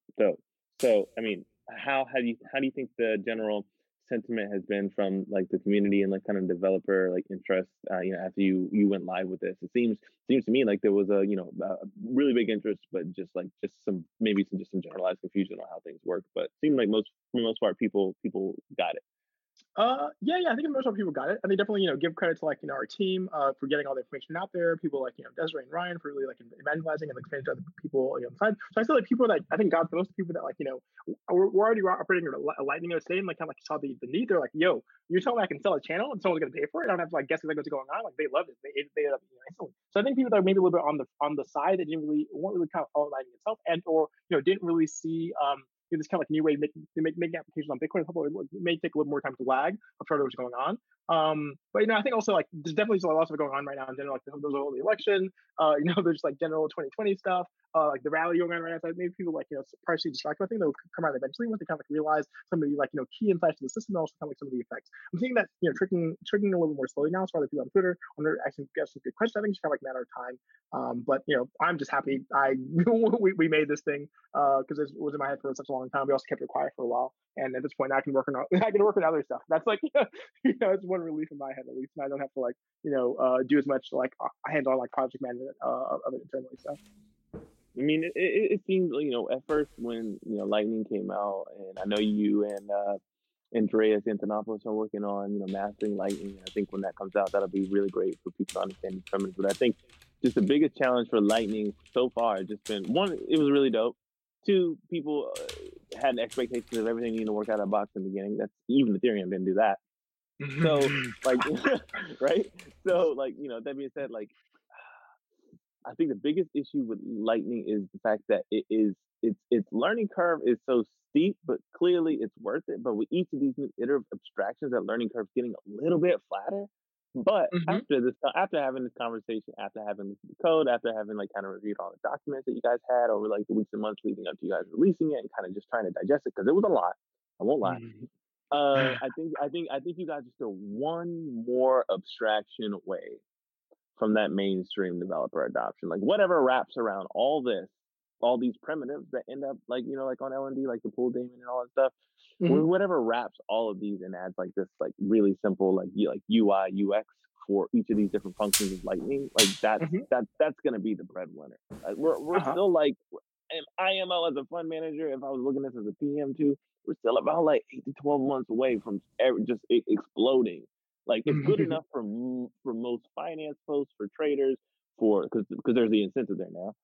So I mean, how do you think the general sentiment has been from like the community and like kind of developer like interest, after you went live with this? It seems to me like there was a really big interest, but just some generalized confusion on how things work. But it seemed like for the most part people got it. I think most of people got it, and they definitely give credit to our team for getting all the information out there. People Desiree and Ryan for really evangelizing and explaining to other people inside. So I feel people that I think got the most people that we're already operating a Lightning OSA and kind of saw the need. They're like, yo, you tell me I can sell a channel and someone's gonna pay for it. I don't have to guess what's going on. They loved it. They ended up instantly. So I think people that are maybe a little bit on the side that weren't really kind of following Lightning itself, and or didn't really see this kind of new way to make applications on Bitcoin. It may take a little more time to lag. I'm sure what's going on. But I think also there's definitely a lot of stuff going on right now in general. There's all the election. There's general 2020 stuff. The rally going on right now. So maybe people partially distracted. I think they'll come out eventually once they kind of realize some of the key insights to the system and also kind of some of the effects. I'm seeing that tricking a little bit more slowly now. As far as people on Twitter, I'm actually get some good questions. I think it's kind of a matter of time. But I'm just happy we made this thing because it was in my head for such a long time. We also kept it quiet for a while, and at this point, I can work on other stuff. That's it's one relief in my head at least, and I don't have to do as much hands-on project management of it internally. So. I mean, it seemed, at first when, Lightning came out, and I know you and Andreas Antonopoulos are working on, Mastering Lightning. I think when that comes out, that'll be really great for people to understand the terminals. But I think just the biggest challenge for Lightning so far has just been, one, it was really dope. Two, people had an expectation of everything needing to work out of the box in the beginning. That's even Ethereum didn't do that. So, right? So, that being said, I think the biggest issue with Lightning is the fact that its learning curve is so steep, but clearly it's worth it. But with each of these new iterative abstractions, that learning curve is getting a little bit flatter. But after having this conversation, after having the code, after having kind of reviewed all the documents that you guys had over the weeks and months leading up to you guys releasing it and kind of just trying to digest it, because it was a lot. I won't lie. I think you guys are still one more abstraction away from that mainstream developer adoption, whatever wraps around all these primitives that end up on LND, the pool daemon and all that stuff. Whatever wraps all of these and adds this really simple UI UX for each of these different functions of Lightning, that's gonna be the breadwinner. We're still an IMO as a fund manager. If I was looking at this as a PM too, we're still about 8 to 12 months away from just exploding. It's good enough for most finance folks, for traders, because there's the incentive there now.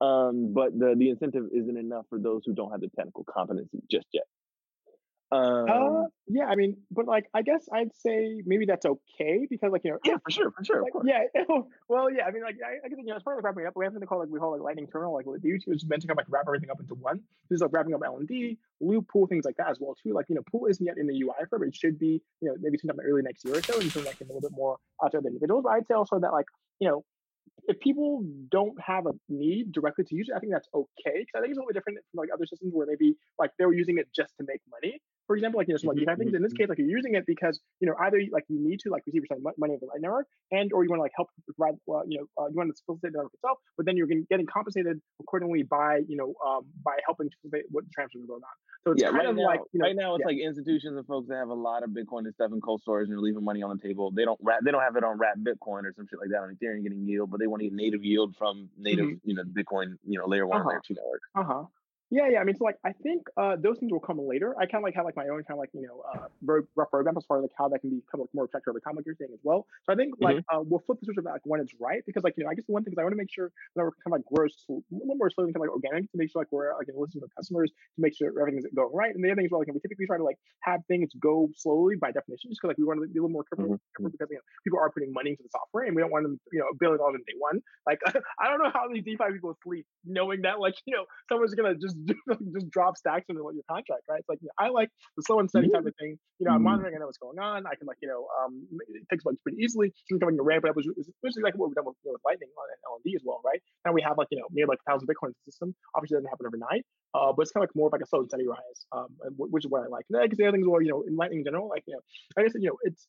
But the incentive isn't enough for those who don't have the technical competency just yet. I guess I'd say maybe that's okay because for sure. I guess as far as wrapping it up, we have something called Lightning Terminal, YouTube is meant to kind of wrap everything up into one. This is wrapping up LND, Loop, Pool, things like that as well too. Pool isn't yet in the UI for it, but it should be maybe sometime early next year or so, and something a little bit more outside the individuals. But I'd say also that if people don't have a need directly to use it, I think that's okay. Because I think it's a little bit different from other systems where maybe they were using it just to make money. For example, I think in this case, you're using it because either you need to receive your money over the Lightning Network, and or you want to help provide you want to facilitate the network itself, but then you're getting compensated accordingly by by helping to facilitate what the transfers are going on. So it's right now it's institutions and folks that have a lot of Bitcoin and stuff in cold storage and are leaving money on the table. They don't have it on wrapped Bitcoin or some shit like that on Ethereum getting yield, but they want to get native yield from native Bitcoin layer one layer two network. Yeah. I mean, I think those things will come later. I kind of have my own kind of rough roadmap as far as how that can become more effective over time, you're saying as well. So I think we'll flip the switch of that when it's right, because I guess the one thing is I want to make sure that we're kind of grows a little more slowly, kind of organic, to make sure we're listening to customers to make sure everything's going right. And the other thing is we typically try to have things go slowly by definition, just because we want to be a little more careful, because people are putting money into the software and we don't want them build it all in day one. I don't know how these DeFi people sleep knowing that someone's gonna just drop stacks into your contract, right? It's I like the slow and steady type of thing. I'm monitoring. I know what's going on. I can it takes bugs pretty easily. So we're going to ramp it up, which is exactly what we've done with Lightning on LND as well, right? Now we have near 1,000 Bitcoin in the system. Obviously, it doesn't happen overnight, but it's kind of more of a slow and steady rise, which is what I like. And I guess the other things, in Lightning in general, I guess it's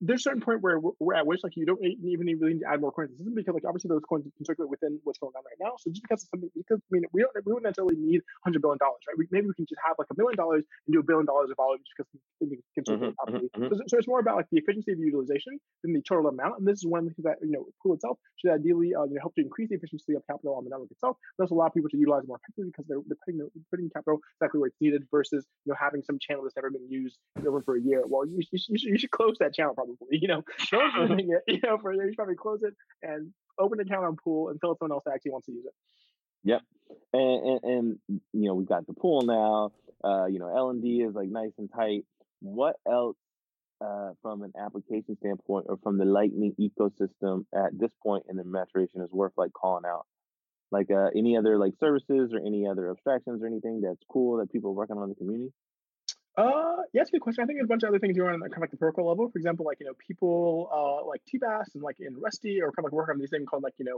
There's a certain point where we're at which, like, you don't even really need to add more coins to the system, because, like, obviously those coins can circulate within what's going on right now. So just because of something, because I mean, we don't necessarily need $100 billion, right? Maybe we can just have like $1 million and do $1 billion of volume just because things can circulate properly. So it's more about like the efficiency of utilization than the total amount. And this is one of the things that, you know, Pool itself should ideally help to increase the efficiency of capital on the network itself, and also allow people to utilize more effectively because they're putting capital exactly where it's needed versus having some channel that's never been used over for a year. Well, you should close that channel probably. No one's using it. You should probably close it and open an account on Pool until someone else actually wants to use it. Yep, and we've got the Pool now. LND is like nice and tight. What else from an application standpoint or from the Lightning ecosystem at this point in the maturation is worth like calling out? Like any other like services or any other abstractions or anything that's cool that people are working on in the community? Yeah, that's a good question. I think there's a bunch of other things you want on kind of like the protocol level. For example, like, people like T-Bass and like in Rusty or kind of like work on these things called like, kind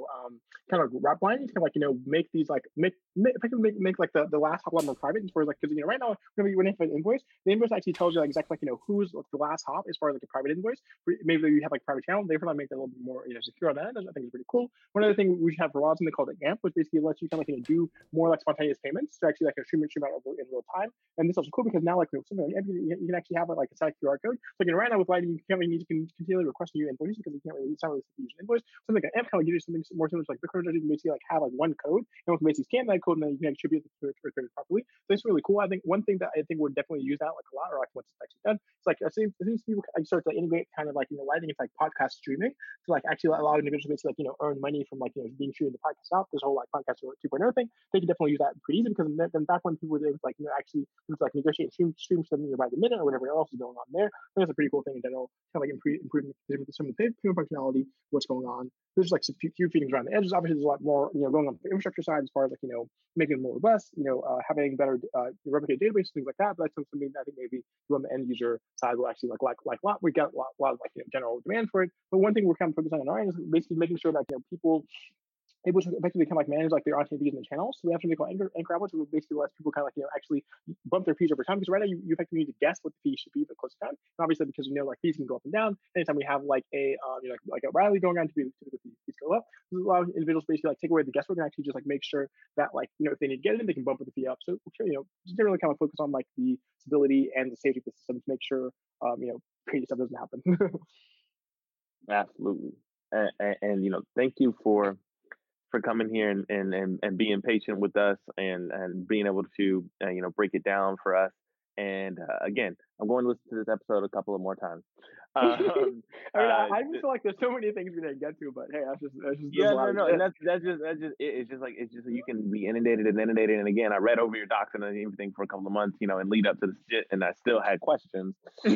of like wrap line. You can like, make these like, make like the last hop a lot more private as far as like, because, right now, when you have an invoice, the invoice actually tells you like exactly like, who's like, the last hop as far as like a private invoice. Maybe you have like private channel. They probably make that a little bit more, secure on that. I think it's pretty cool. One other thing we should have for a lot is something called an AMP, which basically lets you kind of like, do more like spontaneous payments to actually like stream out over in real time. And this is also cool because now like, you can actually have like a static QR code. So right now with Lightning, you can't really need to continually request new invoices because you can't really use an invoice. Something like an AMP kind of gives you something more similar to like Bitcoin. You can basically like have like one code, and you can basically scan that code, and then you can attribute the code properly. So it's really cool. I think one thing that I think would definitely use that like a lot, or like once it's actually done, it's like as soon as people start to like, integrate kind of like Lightning, it's like podcast streaming to like actually allow individuals to like earn money from like being streamed the podcast out. This whole like Podcast 2.0 thing, they can definitely use that pretty easy because then back when people were able to like actually like negotiate stream something by the minute or whatever else is going on there. I think that's a pretty cool thing in general, kind of like improving some of the payment functionality, what's going on. There's like some few things around the edges. Obviously, there's a lot more going on the infrastructure side as far as like making it more robust, having better replicate databases, things like that. But that's something that I think maybe from the end user side will actually like a lot. We got a lot of like general demand for it. But one thing we're kind of focusing on our end is basically making sure that people able to effectively kind of like manage like their on-chain fees in the channels. So we have something called anchor applets, which basically lets people kind of like actually bump their fees over time. Because right now you effectively need to guess what the fees should be for close time. And obviously because like fees can go up and down. Anytime we have like a like a rally going on, to the fees go up. So a lot of individuals basically like take away the guesswork and actually just like make sure that like if they need to get in, they can bump the fee up. So just generally kind of focus on like the stability and the safety of the system to make sure crazy stuff doesn't happen. Absolutely, and thank you for coming here and being patient with us and being able to break it down for us. And again, I'm going to listen to this episode a couple of more times. I just feel like there's so many things we didn't get to, but hey, that's just yeah, no, and that's just it's just you can be inundated. And again, I read over your docs and everything for a couple of months, and lead up to the shit, and I still had questions. So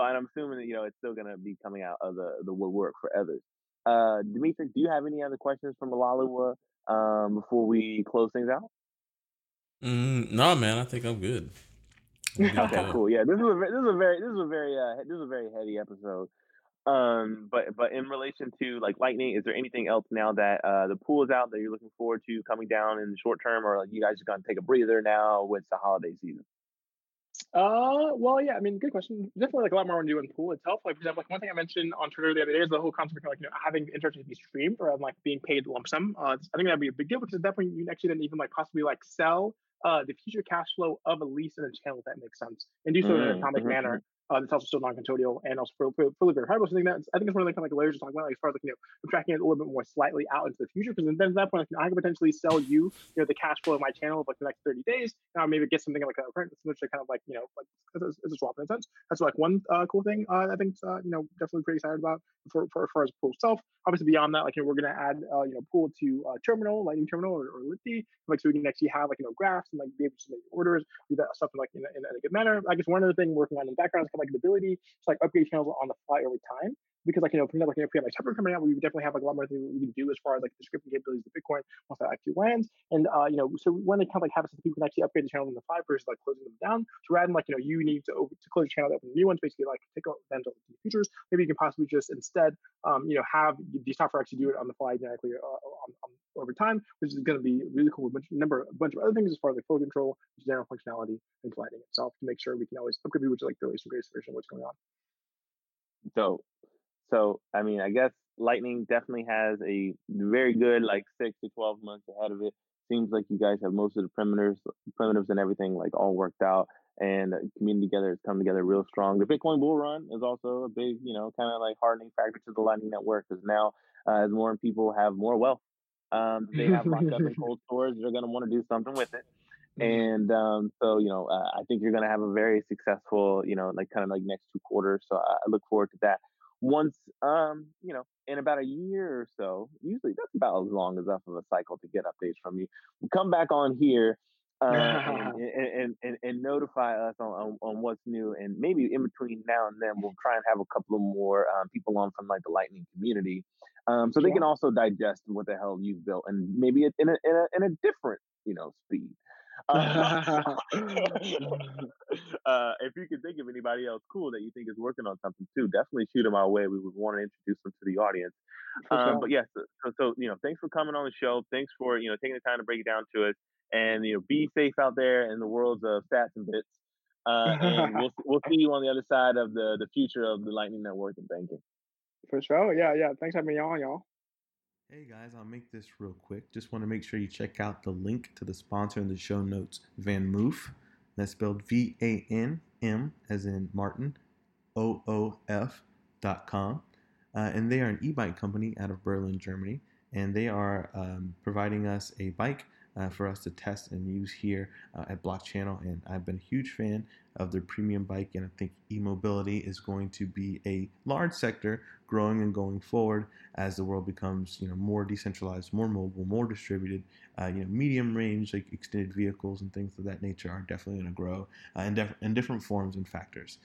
I'm assuming that it's still gonna be coming out of the woodwork for others. Demetric, do you have any other questions from Laolu before we close things out? No, man, I think I'm good. Okay, cool. Yeah, this is a very heady episode. But in relation to like Lightning, is there anything else now that the Pool is out that you're looking forward to coming down in the short term, or like you guys are going to take a breather now with the holiday season? Well, yeah, I mean, good question. Definitely like a lot more I want to do in Pool itself. Like, for example, like one thing I mentioned on Twitter the other day is the whole concept of like, having interactions be streamed or like being paid lump sum. I think that'd be a big deal because at that point you can actually then even like possibly like sell the future cash flow of a lease in a channel, if that makes sense, and do so in an atomic manner. That's also still non-custodial and also fully verifiable. So I think it's one of the kind of like layers to talk about, like, as far as like, tracking it a little bit more slightly out into the future, because then at that point I can potentially sell you, the cash flow of my channel of, like the next 30 days. Now maybe get something like a print, which kind of like like as a swap in a sense. That's like one cool thing I think definitely pretty excited about for as far as Pool itself. Obviously beyond that, like we're gonna add Pool to terminal, Lightning Terminal or LND, like so we can actually have like graphs and like be able to make orders, do that stuff in like in a good manner. I guess one other thing working on in the background is like the ability to like upgrade channels on the fly over time, because like for example, if we have like Tupper coming out, we definitely have like a lot more things we can do as far as like the scripting capabilities of Bitcoin once that actually lands. And so we want to kind of like have something people can actually upgrade the channels on the fly versus like closing them down. So rather than like you need to close the channel to open new ones, basically like take out them to the futures. Maybe you can possibly just instead have the software actually do it on the fly dynamically over time, which is going to be really cool. A bunch of other things as far as like flow control, general functionality, and Lightning itself to make sure we can always upgrade, which is like the latest and greatest version of what's going on. So I mean, I guess Lightning definitely has a very good like 6 to 12 months ahead of it. Seems like you guys have most of the primitives and everything like all worked out, and the community together has come together real strong. The Bitcoin bull run is also a big, kind of like hardening factor to the Lightning network, because now as more people have more wealth, they have locked up in cold stores, they're going to want to do something with it. And I think you're going to have a very successful, next 2 quarters. So I look forward to that. Once, in about a year or so, usually that's about as long enough of a cycle to get updates from you. Come back on here and notify us on what's new. And maybe in between now and then, we'll try and have a couple of more people on from like the Lightning community, so they can also digest what the hell you've built, and maybe in a different speed. If you can think of anybody else cool that you think is working on something too, definitely shoot them our way. We would want to introduce them to the audience. But yes, so thanks for coming on the show. Thanks for taking the time to break it down to us. And be safe out there in the worlds of stats and bits. And we'll see you on the other side of the future of the Lightning Network and banking. For sure, yeah. Thanks for having me on, y'all. Hey guys, I'll make this real quick. Just want to make sure you check out the link to the sponsor in the show notes, VanMoof. That's spelled VANM, as in Martin, OOF.com. And they are an e-bike company out of Berlin, Germany. And they are providing us a bike for us to test and use here at Block Channel. And I've been a huge fan of their premium bike. And I think e-mobility is going to be a large sector growing and going forward as the world becomes, more decentralized, more mobile, more distributed. Medium range, like extended vehicles and things of that nature are definitely going to grow in different forms and factors.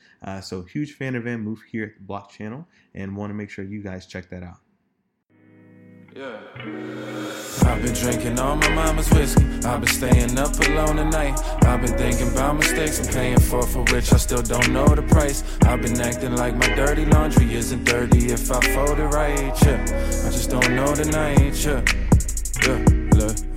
So huge fan of VanMoof here at the Block Channel, and want to make sure you guys check that out. Yeah. I've been drinking all my mama's whiskey. I've been staying up alone at night. I've been thinking about mistakes I'm paying for which I still don't know the price. I've been acting like my dirty laundry isn't dirty if I fold it right. Yeah. I just don't know the night. Yeah.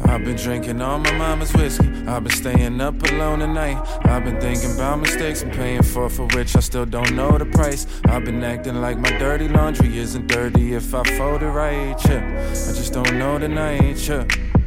I've been drinking all my mama's whiskey. I've been staying up alone at night. I've been thinking about mistakes I'm paying for which I still don't know the price. I've been acting like my dirty laundry isn't dirty if I fold it right. Yeah. I just don't know the night. Yeah.